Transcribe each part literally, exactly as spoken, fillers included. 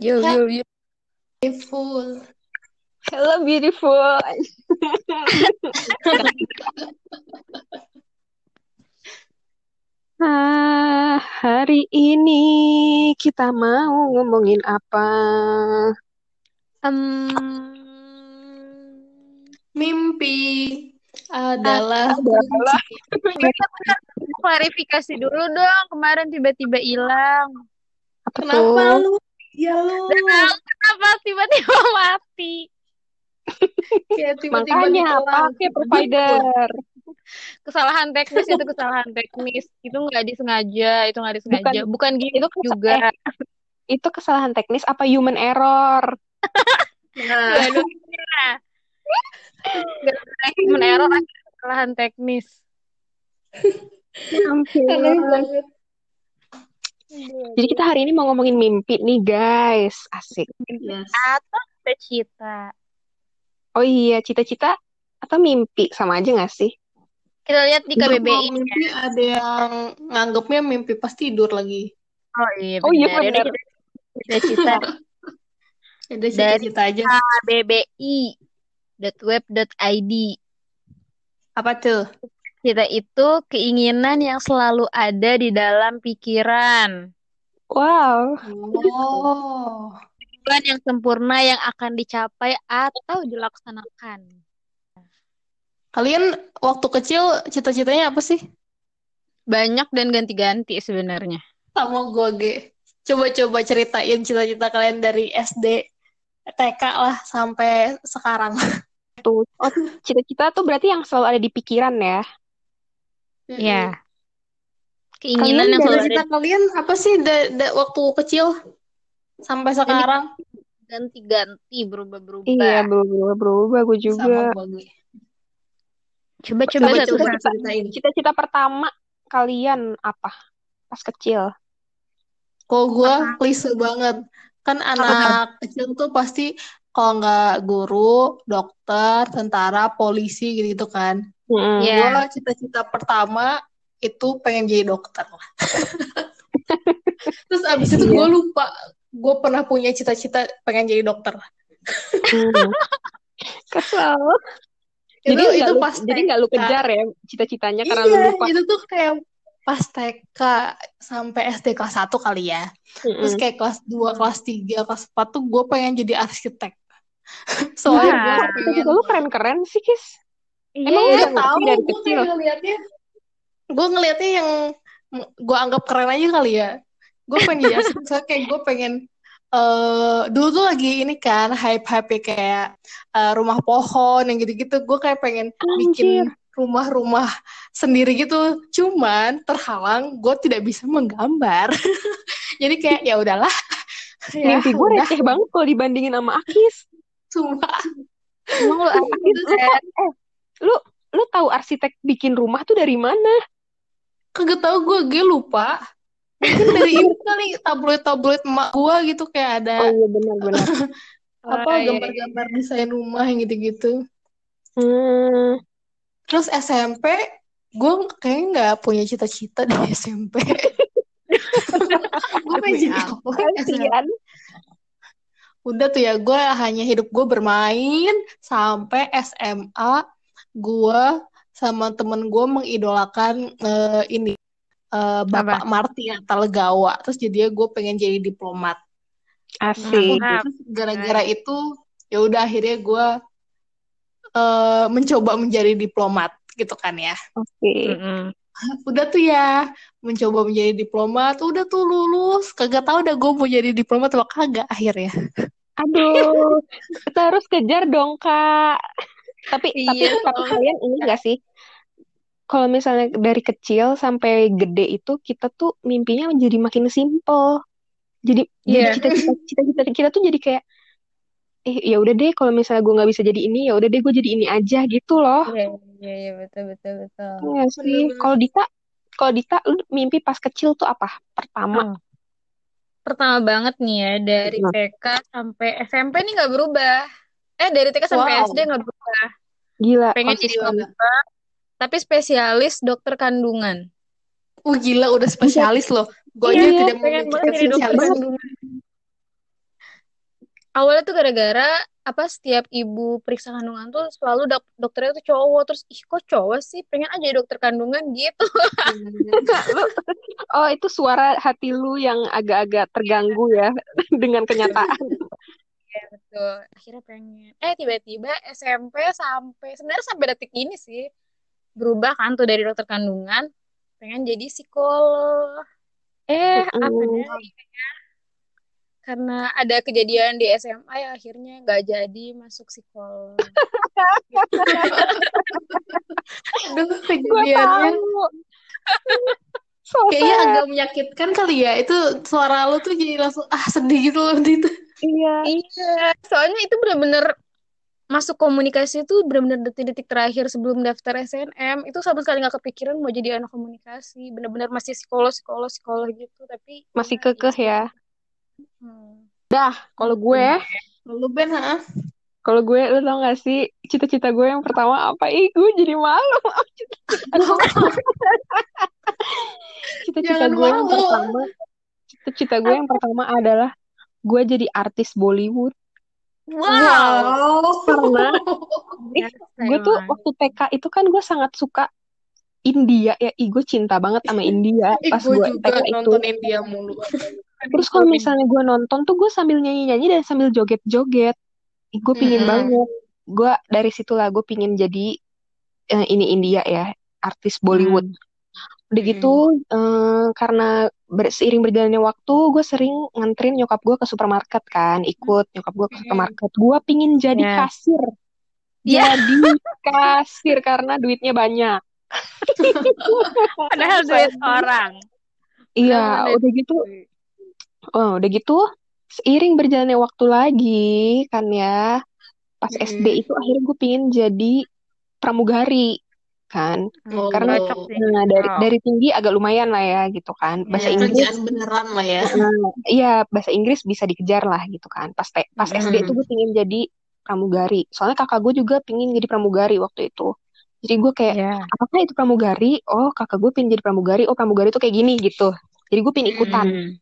Yo, yo, yo. Beautiful. Hello, beautiful. Ah, hari ini kita mau ngomongin apa? Um, mimpi adalah adalah klarifikasi dulu dong, kemarin tiba-tiba hilang. Kenapa lu? Ya lu. Kenapa tiba-tiba mati? Kayak tiba-tiba hilang. Pakai provider. Kesalahan teknis itu kesalahan teknis. Itu enggak disengaja, itu enggak disengaja. Bukan, Bukan gitu juga. Itu kesalahan teknis apa human error? Nah. Gara-gara human error kesalahan teknis. Hampir. Jadi kita hari ini mau ngomongin mimpi nih guys, asik. Yes. Atau cita-cita. Oh iya, cita-cita atau mimpi sama aja nggak sih? Kita lihat di K B B I. Mimpi ya. Ada yang nganggapnya mimpi pas tidur lagi. Oh iya. Benar. Oh iya benar. Cita-cita. Ada cita-cita aja. k b b i dot web dot i d. Apa tuh? Cita itu keinginan yang selalu ada di dalam pikiran. Wow. Oh. Tujuan yang sempurna yang akan dicapai atau dilaksanakan. Kalian waktu kecil cita-citanya apa sih? Banyak dan ganti-ganti sebenarnya. Sama gue, Ge. Coba-coba ceritain cita-cita kalian dari S D, T K lah, sampai sekarang. Tuh. Oh, cita-cita tuh berarti yang selalu ada di pikiran ya? Iya. Keinginan yang selalu ada. Cita-cita kalian apa sih da- da- waktu kecil sampai sekarang? Ganti-ganti, berubah-berubah. Iya, berubah-berubah gue juga. Sama gue. Coba-coba satu ceritain. Cita-cita pertama kalian apa pas kecil? Kalau gue klise banget. Kan anak kecil tuh pasti kalau nggak guru, dokter, tentara, polisi gitu-gitu kan. Mm, yeah. Gue cita-cita pertama itu pengen jadi dokter lah. Terus abis itu yeah. gue lupa, gue pernah punya cita-cita pengen jadi dokter. mm. Kesel. Jadi itu, itu lu, pas jadi nggak lu kejar ya cita-citanya karena iya, lu lupa. Itu tuh kayak pas T K sampai S D kelas satu kali ya. Mm-hmm. Terus kayak kelas dua, kelas tiga, kelas empat tuh gue pengen jadi arsitek. Soalnya nah, gue pengen. Lu keren-keren sih, Kis. Iya, emang gue tahu dari gue kecil. Ngeliatnya, gue ngeliatnya yang gue anggap keren aja kali ya. Gue pengen jadi arsitek. Soalnya kayak gue pengen. Uh, dulu tuh lagi ini kan hype-hype kayak uh, rumah pohon yang gitu-gitu. Gue kayak pengen Anjir. bikin rumah-rumah sendiri gitu. Cuman terhalang, gue tidak bisa menggambar. Jadi kayak ya udahlah. Mimpi gue receh banget kalau dibandingin sama Akis. Cuma emang lu Akis tuh kayak eh, lu lu tahu arsitek bikin rumah tuh dari mana? Kagak tahu gue, gue lupa. Mungkin dari ini kali tabloid-tabloid emak gue gitu kayak ada. Oh iya benar-benar. Apa ah, gambar-gambar iya. desain rumah gitu-gitu. Hmm. Terus S M P gue kayaknya nggak punya cita-cita di S M P. Gue pengen jadi apa? Kasian. Udah tuh ya gue hanya hidup gue bermain sampai S M A gue sama temen gue mengidolakan uh, ini. Uh, Bapak Apa? Marty Natalegawa. Terus jadinya gue pengen jadi diplomat. Asik. Nah, gara-gara itu ya udah akhirnya gue uh, mencoba menjadi diplomat gitu kan ya. Oke. Okay. Mm-hmm. Udah tuh ya mencoba menjadi diplomat. Udah tuh lulus. Kagak tahu dah gue mau jadi diplomat atau kagak akhirnya. Aduh. Terus kejar dong kak. Tapi iya, tapi oh. kalian ini nggak sih? Kalau misalnya dari kecil sampai gede itu kita tuh mimpinya menjadi makin simple. Jadi yeah. jadi cita-cita kita tuh jadi kayak eh ya udah deh kalau misalnya gue nggak bisa jadi ini ya udah deh gue jadi ini aja gitu loh. Iya yeah, iya yeah, yeah, betul betul betul. Iya sih. Kalau Dita kalau Dita lu mimpi pas kecil tuh apa? Pertama. Oh. Pertama banget nih ya dari nah. T K sampai S M P nih nggak berubah. Eh dari T K sampai wow. S D nggak berubah. Gila. Pengen jadi apa? Tapi spesialis dokter kandungan. Uh gila udah spesialis loh. Gonya iya, tidak memiliki kesehatan. Awalnya tuh gara-gara apa setiap ibu periksa kandungan tuh selalu dok- dokternya tuh cowok, terus ih kok cowok sih, pengen aja dokter kandungan gitu. Oh itu suara hati lu yang agak-agak terganggu ya dengan kenyataan. Iya betul. Akhirnya pengen. Eh tiba-tiba S M P sampai sebenarnya sampai detik ini sih berubah kan tuh dari dokter kandungan pengen jadi psikolog. Eh mm. apa nih? Karena ada kejadian di S M A ya akhirnya nggak jadi masuk psikolog. Aduh, kejadiannya. So kayaknya agak menyakitkan kali ya. Itu suara lo tuh jadi langsung ah sedih gitu loh itu. Iya. Iya. Soalnya itu benar-benar masuk komunikasi itu benar-benar detik-detik terakhir sebelum daftar S N M. Itu sama sekali nggak kepikiran mau jadi anak komunikasi. Benar-benar masih psikolog, psikolog, psikolog gitu. Tapi masih ya, kekeh ya. Hmm. Dah, kalau gue lu Ben, ha? Kalau gue, lu tau gak sih cita-cita gue yang pertama apa? Ih, gue jadi malu. Cita-cita gue yang pertama Cita-cita gue yang pertama adalah gue jadi artis Bollywood. Wow, wow. Karena eh, gue tuh waktu T K itu kan gue sangat suka India ya. Ih, gue cinta banget sama India. Pas gue T K itu nonton India mulu. Terus kalau misalnya gue nonton tuh gue sambil nyanyi-nyanyi dan sambil joget-joget. Gue pingin hmm. banget. Gue dari situlah gue pingin jadi eh, ini India ya, artis Bollywood. Hmm. Udah gitu hmm. eh, karena ber, seiring berjalannya waktu gue sering nganterin nyokap gue ke supermarket kan, ikut nyokap gue ke supermarket. Gue pingin jadi yeah. kasir. Yeah. Jadi kasir karena duitnya banyak. Padahal duit orang. Iya, udah gitu. Oh, udah gitu seiring berjalannya waktu lagi kan ya pas hmm. S D itu akhirnya gue pingin jadi pramugari kan oh, karena oh. Nah, dari dari tinggi agak lumayan lah ya gitu kan bahasa ya, Inggris beneran lah ya iya uh, bahasa Inggris bisa dikejar lah gitu kan pas te- pas hmm. S D itu gue pingin jadi pramugari soalnya kakak gue juga pingin jadi pramugari waktu itu jadi gue kayak yeah. apakah itu pramugari oh kakak gue pingin jadi pramugari oh pramugari tuh kayak gini gitu jadi gue pingin ikutan hmm.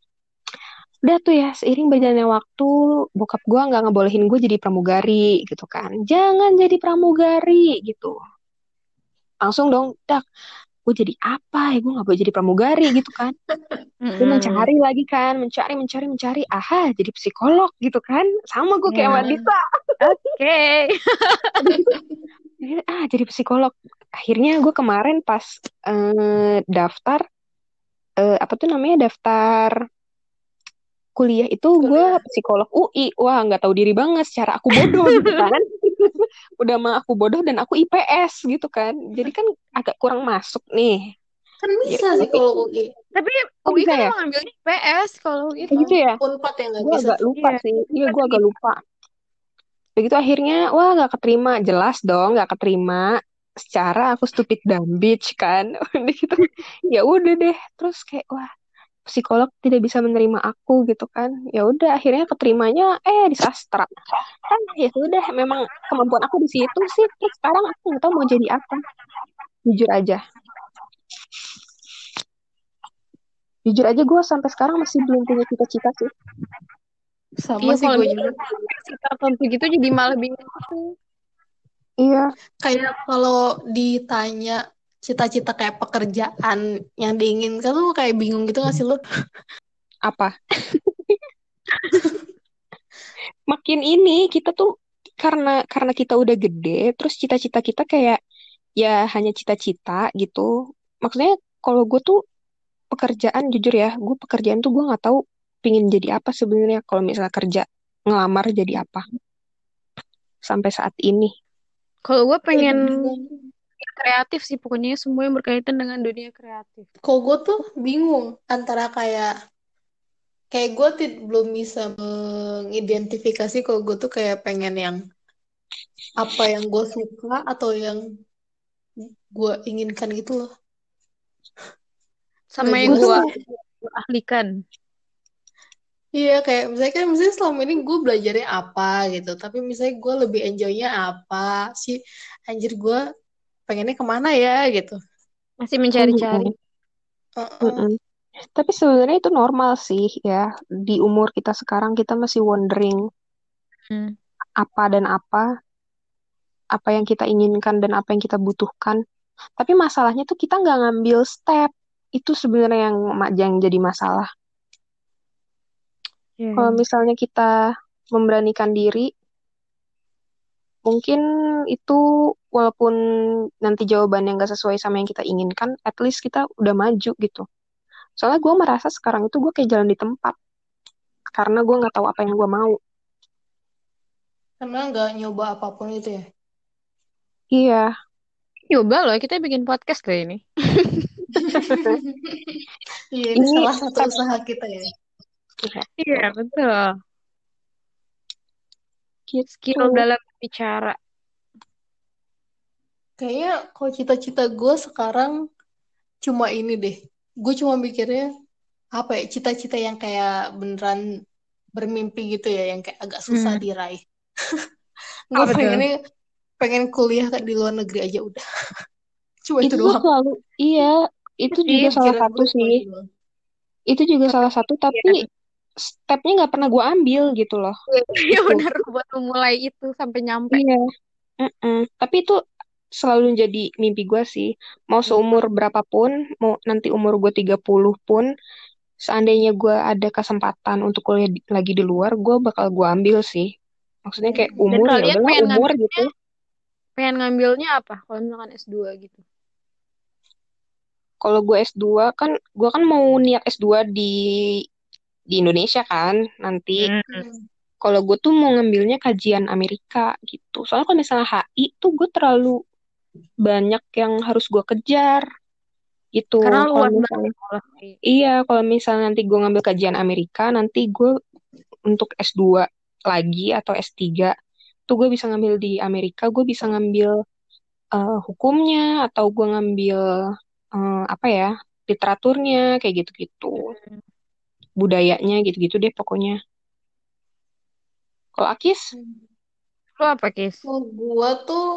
Udah tuh ya, seiring berjalannya waktu, bokap gue gak ngebolehin gue jadi pramugari gitu kan. Jangan jadi pramugari gitu. Langsung dong, dak, gue jadi apa ya? Gue gak boleh jadi pramugari gitu kan. Gue mencari lagi kan, mencari, mencari, mencari. Aha, jadi psikolog gitu kan. Sama gue kayak wanita. Oke. Ah, jadi psikolog. Akhirnya gue kemarin pas eh, daftar, eh, apa tuh namanya, daftar... kuliah itu gue psikolog U I. Wah gak tahu diri banget secara aku bodoh gitu kan. Udah mah aku bodoh dan aku I P S gitu kan. Jadi kan agak kurang masuk nih. Kan bisa ya, psikolog U I. Tapi oh, U I kan ya? Emang ngambilnya I P S kalau U I kan. Gitu ya? Unpad yang gak gua bisa. Gue agak lupa ya. sih. Iya gue agak lupa. Begitu akhirnya wah gak keterima. Jelas dong gak keterima. Secara aku stupid dumb bitch kan. Gitu. Ya udah deh. Terus kayak wah. Psikolog tidak bisa menerima aku gitu kan. Ya udah akhirnya keterimanya eh di sastra. Kan ya udah memang kemampuan aku di situ sih. Terus sekarang aku enggak tahu mau jadi apa. Jujur aja. Jujur aja gue sampai sekarang masih belum punya cita-cita sih. Sama iya, sih gue juga. Cita tertentu gitu jadi malah bingung. Iya. Kayak kalau ditanya cita-cita kayak pekerjaan yang diinginkan lu kayak bingung gitu gak sih lu? Apa? Makin ini kita tuh karena karena kita udah gede terus cita-cita kita kayak ya hanya cita-cita gitu. Maksudnya kalau gue tuh pekerjaan jujur ya, gue pekerjaan tuh gue nggak tahu pingin jadi apa sebenarnya kalau misalnya kerja ngelamar jadi apa sampai saat ini. Kalau gue pengen kreatif sih pokoknya semua yang berkaitan dengan dunia kreatif. Kok gue tuh bingung antara kayak kayak gue t- belum bisa mengidentifikasi kalau gue tuh kayak pengen yang apa yang gue suka atau yang gue inginkan gitu loh. Sama gak yang gue ahlikan. Iya kayak misalnya kan misalnya selama ini gue belajarnya apa gitu, tapi misalnya gue lebih enjoy-nya apa sih? Anjir gue pengennya kemana ya gitu masih mencari-cari uh-uh. Tapi sebenarnya itu normal sih ya. Di umur kita sekarang kita masih wondering Hmm. apa dan apa, apa yang kita inginkan dan apa yang kita butuhkan. Tapi masalahnya tuh kita nggak ngambil step. Itu sebenarnya yang, yang jadi masalah. Yeah. Kalau misalnya kita memberanikan diri, mungkin itu walaupun nanti jawabannya nggak sesuai sama yang kita inginkan, at least kita udah maju gitu. Soalnya gue merasa sekarang itu gue kayak jalan di tempat. Karena gue nggak tahu apa yang gue mau. Karena nggak nyoba apapun itu ya? Iya. Nyoba loh, kita bikin podcast deh ini. Iya, ini salah satu usaha kita ya. Iya, betul. Gitu. Skill dalam bicara. Kayaknya kalau cita-cita gue sekarang cuma ini deh. Gue cuma mikirnya, apa ya, cita-cita yang kayak beneran bermimpi gitu ya, yang kayak agak susah hmm. diraih. Gue pengennya, pengen kuliah di luar negeri aja udah. Cuma itu, itu doang. Selalu, iya, itu juga iya, salah satu sih. Juga. Itu juga salah satu, tapi stepnya nggak pernah gue ambil gitu loh. Iya benar, buat memulai itu sampai nyampe. Iya. Mm-mm. Tapi itu selalu jadi mimpi gue sih. Mau seumur berapapun, mau nanti umur gue tiga puluh pun, seandainya gue ada kesempatan untuk kuliah di, lagi di luar, gue bakal gue ambil sih. Maksudnya kayak umur ya, udahlah umur gitu. Pengen ngambilnya apa? Kalau misalkan S dua gitu. Kalau gue S dua kan, gue kan mau niat S dua di di Indonesia kan nanti. Mm. Kalau gue tuh mau ngambilnya kajian Amerika gitu. Soalnya kalau misalnya H I tuh gue terlalu banyak yang harus gue kejar gitu. Karena luas banget. Iya, kalau misalnya nanti gue ngambil kajian Amerika, nanti gue untuk S dua lagi atau S tiga tuh gue bisa ngambil di Amerika, gue bisa ngambil uh, hukumnya atau gue ngambil uh, apa ya, literaturnya kayak gitu-gitu. Mm. Budayanya gitu-gitu deh pokoknya. Kalau Akis? Lo apa, Kis? Kalau gue tuh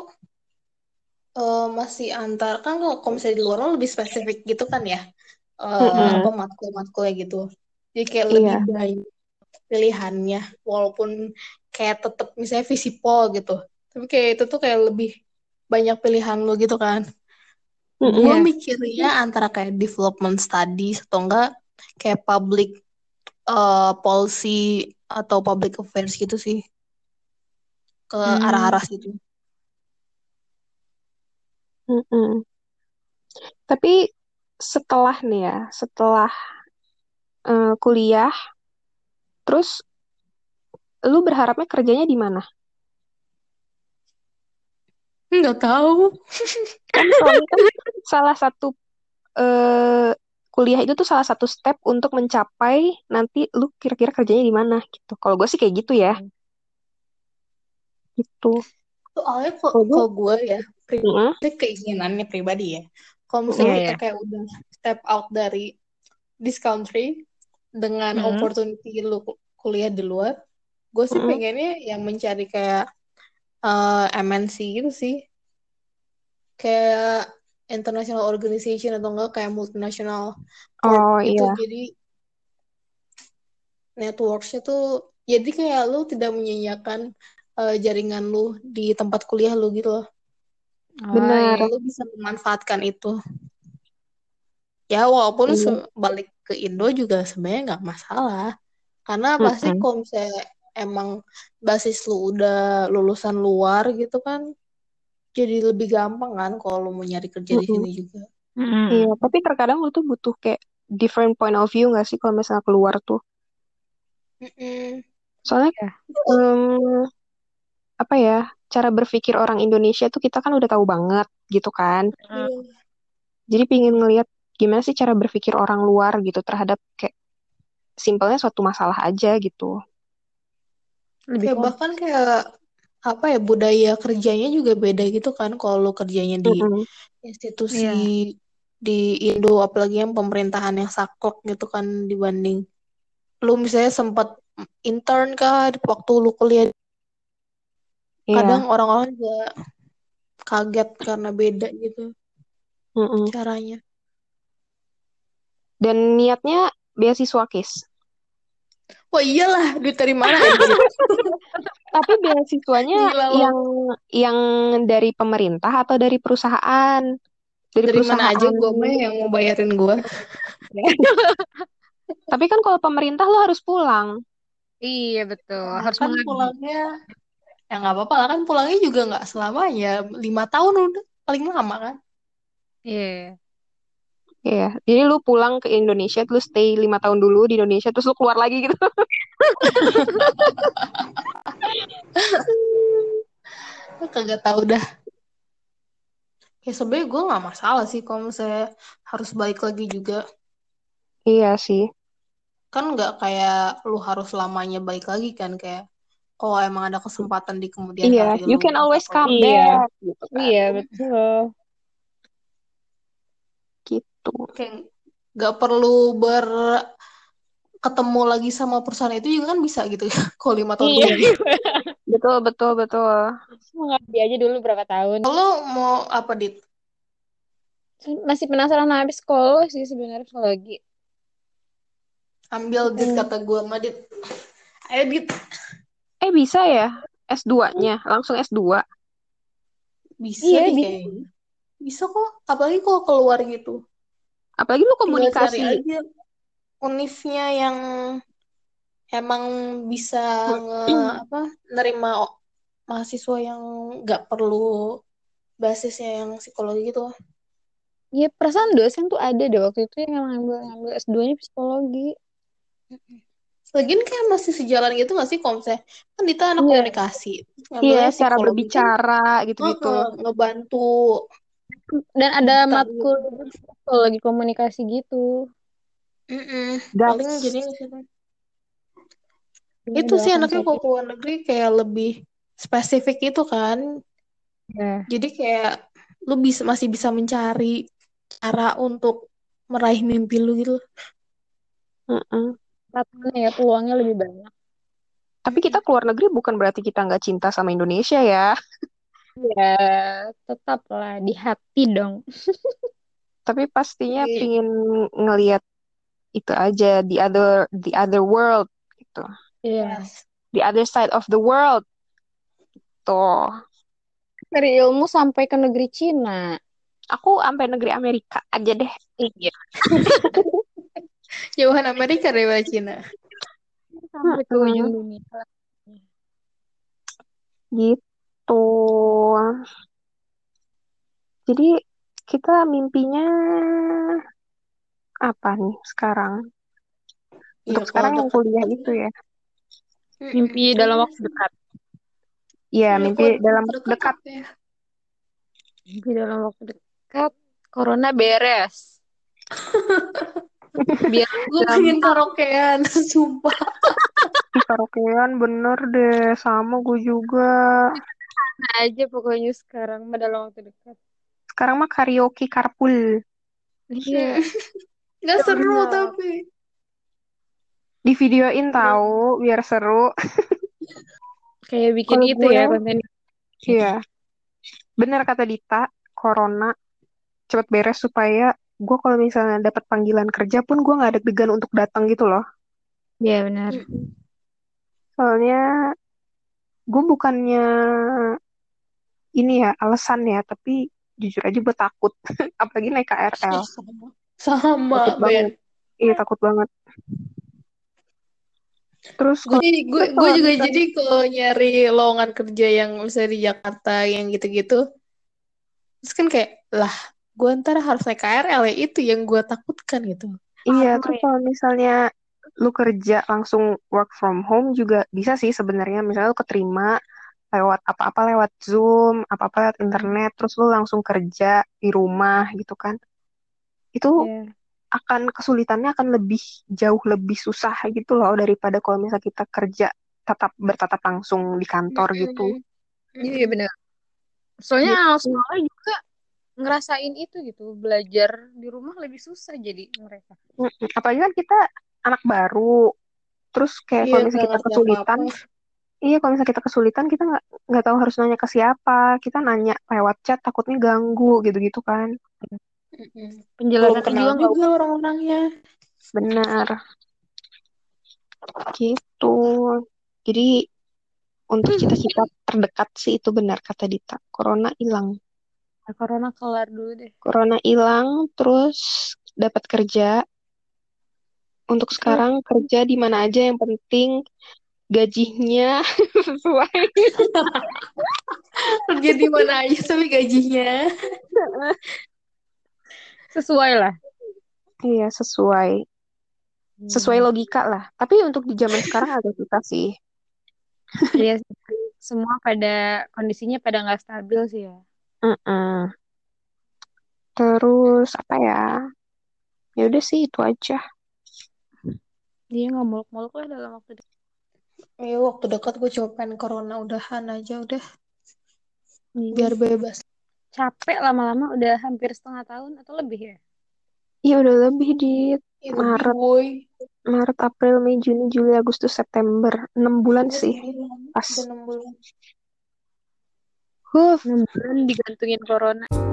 uh, masih antar, kan kalau misalnya di luar lo lebih spesifik gitu kan ya, uh, mm-hmm. apa matkul-matkulnya gitu. Jadi kayak iya. lebih banyak pilihannya, walaupun kayak tetap misalnya fisipol gitu. Tapi kayak itu tuh kayak lebih banyak pilihan lo gitu kan. Mm-hmm. Gue mikirnya antara kayak development studies atau enggak kayak public uh, policy atau public affairs gitu sih, ke hmm. arah-arah situ. Mm-mm. Tapi setelah nih ya, setelah uh, kuliah, terus lu berharapnya kerjanya di mana? Nggak tahu. Kan soalnya kan salah satu uh, kuliah itu tuh salah satu step untuk mencapai nanti lu kira-kira kerjanya di mana gitu. Kalau gue sih kayak gitu ya. Gitu. Soalnya kalau oh, gue ya, pribadi, uh-huh. keinginannya pribadi ya. Kalau misalnya yeah, kita yeah. kayak udah step out dari this country dengan uh-huh. opportunity lu kuliah di luar, gue sih uh-huh. pengennya yang mencari kayak uh, M N C gitu sih. Kayak international organization atau enggak kayak multinational oh, itu iya. Jadi networks-nya tuh jadi kayak lu tidak menyanyiakan uh, jaringan lu di tempat kuliah lu gitu loh. Benar, lu bisa memanfaatkan itu. Ya walaupun iya. balik ke Indo juga sebenarnya enggak masalah. Karena mm-hmm. pasti kalau misalnya emang basis lu udah lulusan luar gitu kan, jadi lebih gampang kan kalau lo mau nyari kerja mm-hmm. di sini juga. Mm-hmm. Iya, tapi terkadang lo tuh butuh kayak different point of view nggak sih kalau misalnya keluar tuh? Mm-hmm. Soalnya yeah. um, apa ya, cara berpikir orang Indonesia tuh kita kan udah tahu banget gitu kan. Mm. Jadi pingin ngelihat gimana sih cara berpikir orang luar gitu terhadap kayak simpelnya suatu masalah aja gitu. Lebih kayak bahkan kayak apa ya, budaya kerjanya juga beda gitu kan kalau kerjanya di mm-hmm. institusi yeah. di Indo, apalagi yang pemerintahan yang saklek gitu kan, dibanding lu misalnya sempat intern kah waktu lu kuliah yeah. kadang orang-orang juga kaget karena beda gitu mm-hmm. caranya. Dan niatnya beasiswa KIS. Wah iyalah, duit dari mana? Tapi beasiswanya yang yang dari pemerintah atau dari perusahaan? Dari, dari perusahaan mana aja gue mah yang mau bayarin gue. Tapi kan kalau pemerintah lo harus pulang. Iya betul. Nah, harus kan mengadu. Pulangnya ya nggak apa-apa lah, kan pulangnya juga nggak selamanya, lima tahun udah paling lama kan. Iya. Yeah. Iya. Yeah. Jadi lu pulang ke Indonesia, lu stay lima tahun dulu di Indonesia, terus lu keluar lagi gitu. Kagak tahu dah. Ya sebenarnya gue nggak masalah sih kalau misalnya harus balik lagi juga. Iya sih. Kan nggak kayak lu harus lamanya balik lagi kan, kayak kalau emang ada kesempatan di kemudian hari. Yeah, you can always come back. Iya, gitu kan. Iya betul. Gitu. Kayak nggak perlu ber ketemu lagi sama perusahaan itu juga kan bisa gitu ya. Kalau lima tahun dulu. Iya. Betul betul betul. Mengabdi aja dulu berapa tahun. Lu mau apa, Dit? Masih penasaran habis sekolah sih sebenarnya psikologi. Ambil Dit, hmm. kata gue sama Dit. Ayo Dit. Eh bisa ya S dua-nya, langsung S dua. Bisa iya, deh kayaknya. Bisa kok, apalagi kalau keluar gitu. Apalagi lu komunikasi aja unifnya yang emang bisa nge, apa nerima mahasiswa yang nggak perlu basisnya yang psikologi gitu. Ya perasaan dosen tuh ada deh waktu itu yang ngambil ngambil S dua-nya psikologi. Lagian kayak masih sejalan gitu nggak sih komsel? Kan Dita anak yeah. komunikasi. Iya, yeah, cara berbicara kan, gitu-gitu. Uh, ngebantu. Dan ada matkul psikologi komunikasi gitu. Mm-mm. Paling jadi ya, itu sih anaknya kalau keluar negeri kayak lebih spesifik itu kan yeah. Jadi kayak lu bisa masih bisa mencari cara untuk meraih mimpi lu gitu. Mm-mm. Ya peluangnya lebih banyak. Tapi kita keluar negeri bukan berarti kita nggak cinta sama Indonesia ya. Ya tetaplah di hati dong. Tapi pastinya yeah. pingin ngelihat itu aja, the other the other world gitu. Yes. The other side of the world. Tuh. Dari ilmu sampai ke negeri Cina. Aku sampai negeri Amerika aja deh. Iya. Jauhan Amerika dari Cina. Sampai ke ujung dunia. Gitu. Jadi kita mimpinya apa nih sekarang? Untuk ya, sekarang yang kuliah itu ya. Mimpi dalam waktu dekat. Iya, ya, mimpi dalam waktu dekat. dekat. Ya. Mimpi dalam waktu dekat, corona beres. Biar gue pengen karaokean, sumpah. Karaokean bener deh, sama gue juga. Nah, aja pokoknya sekarang mah dalam waktu dekat. Sekarang mah karaoke carpool. Iya. Nggak ya, seru bener. Tapi di videoin tahu biar seru. Kayak bikin kalo itu gue, ya konten. Iya. Bener kata Dita, corona cepet beres supaya gue kalau misalnya dapat panggilan kerja pun gue nggak deg-degan untuk datang gitu loh. Iya benar. Soalnya gue bukannya ini ya alasan ya, tapi jujur aja gue takut. Apalagi naik K R L. Sama, takut banget. Iya takut banget. Terus gue gue gue juga bisa... jadi kalau nyari lowongan kerja yang misalnya di Jakarta yang gitu-gitu, terus kan kayak lah gue ntar harus naik K R L ya, itu yang gue takutkan gitu. Iya. Sama terus ya. Kalau misalnya lu kerja langsung work from home juga bisa sih sebenarnya, misalnya lu keterima lewat apa-apa lewat Zoom, apa-apa lewat internet, terus lu langsung kerja di rumah gitu kan. Itu yeah. akan kesulitannya akan lebih jauh lebih susah gitu loh daripada kalau misalnya kita kerja tatap bertatap langsung di kantor mm-hmm. gitu. Iya benar. Soalnya gitu. Sekolah juga ngerasain itu gitu, belajar di rumah lebih susah jadi mereka. Mm-hmm. Apalagi kan kita anak baru. Terus kayak iya, kalau misalnya kita kesulitan apa-apa. Iya, kalau misalnya kita kesulitan, kita nggak nggak tahu harus nanya ke siapa. Kita nanya lewat chat, takutnya ganggu, gitu-gitu kan. Penjelasan juga nggak juga orang-orangnya. Benar. Gitu. Jadi untuk cita-cita terdekat sih itu benar kata Dita. Corona hilang. Nah, corona kelar dulu deh. Corona hilang, terus dapat kerja. Untuk sekarang kerja di mana aja yang penting gajinya sesuai. Kerja di mana aja tapi gajinya sesuai lah. Iya, sesuai. Sesuai hmm. logika lah. Tapi untuk di zaman sekarang agak susah sih. Iya, semua pada kondisinya pada nggak stabil sih ya. Mm-mm. Terus apa ya? Ya udah sih itu aja. Dia nggak muluk-muluk lah dalam waktu dekat. Eh waktu dekat gue coba pengen corona udahan aja udah. Mm. Biar bebas. Capek lama-lama udah hampir setengah tahun atau lebih ya? Iya udah lebih di ya, Maret. Boy. Maret, April, Mei, Juni, Juli, Agustus, September. enam bulan ya, sih. Pas. enam bulan. Huh, enam bulan digantungin corona.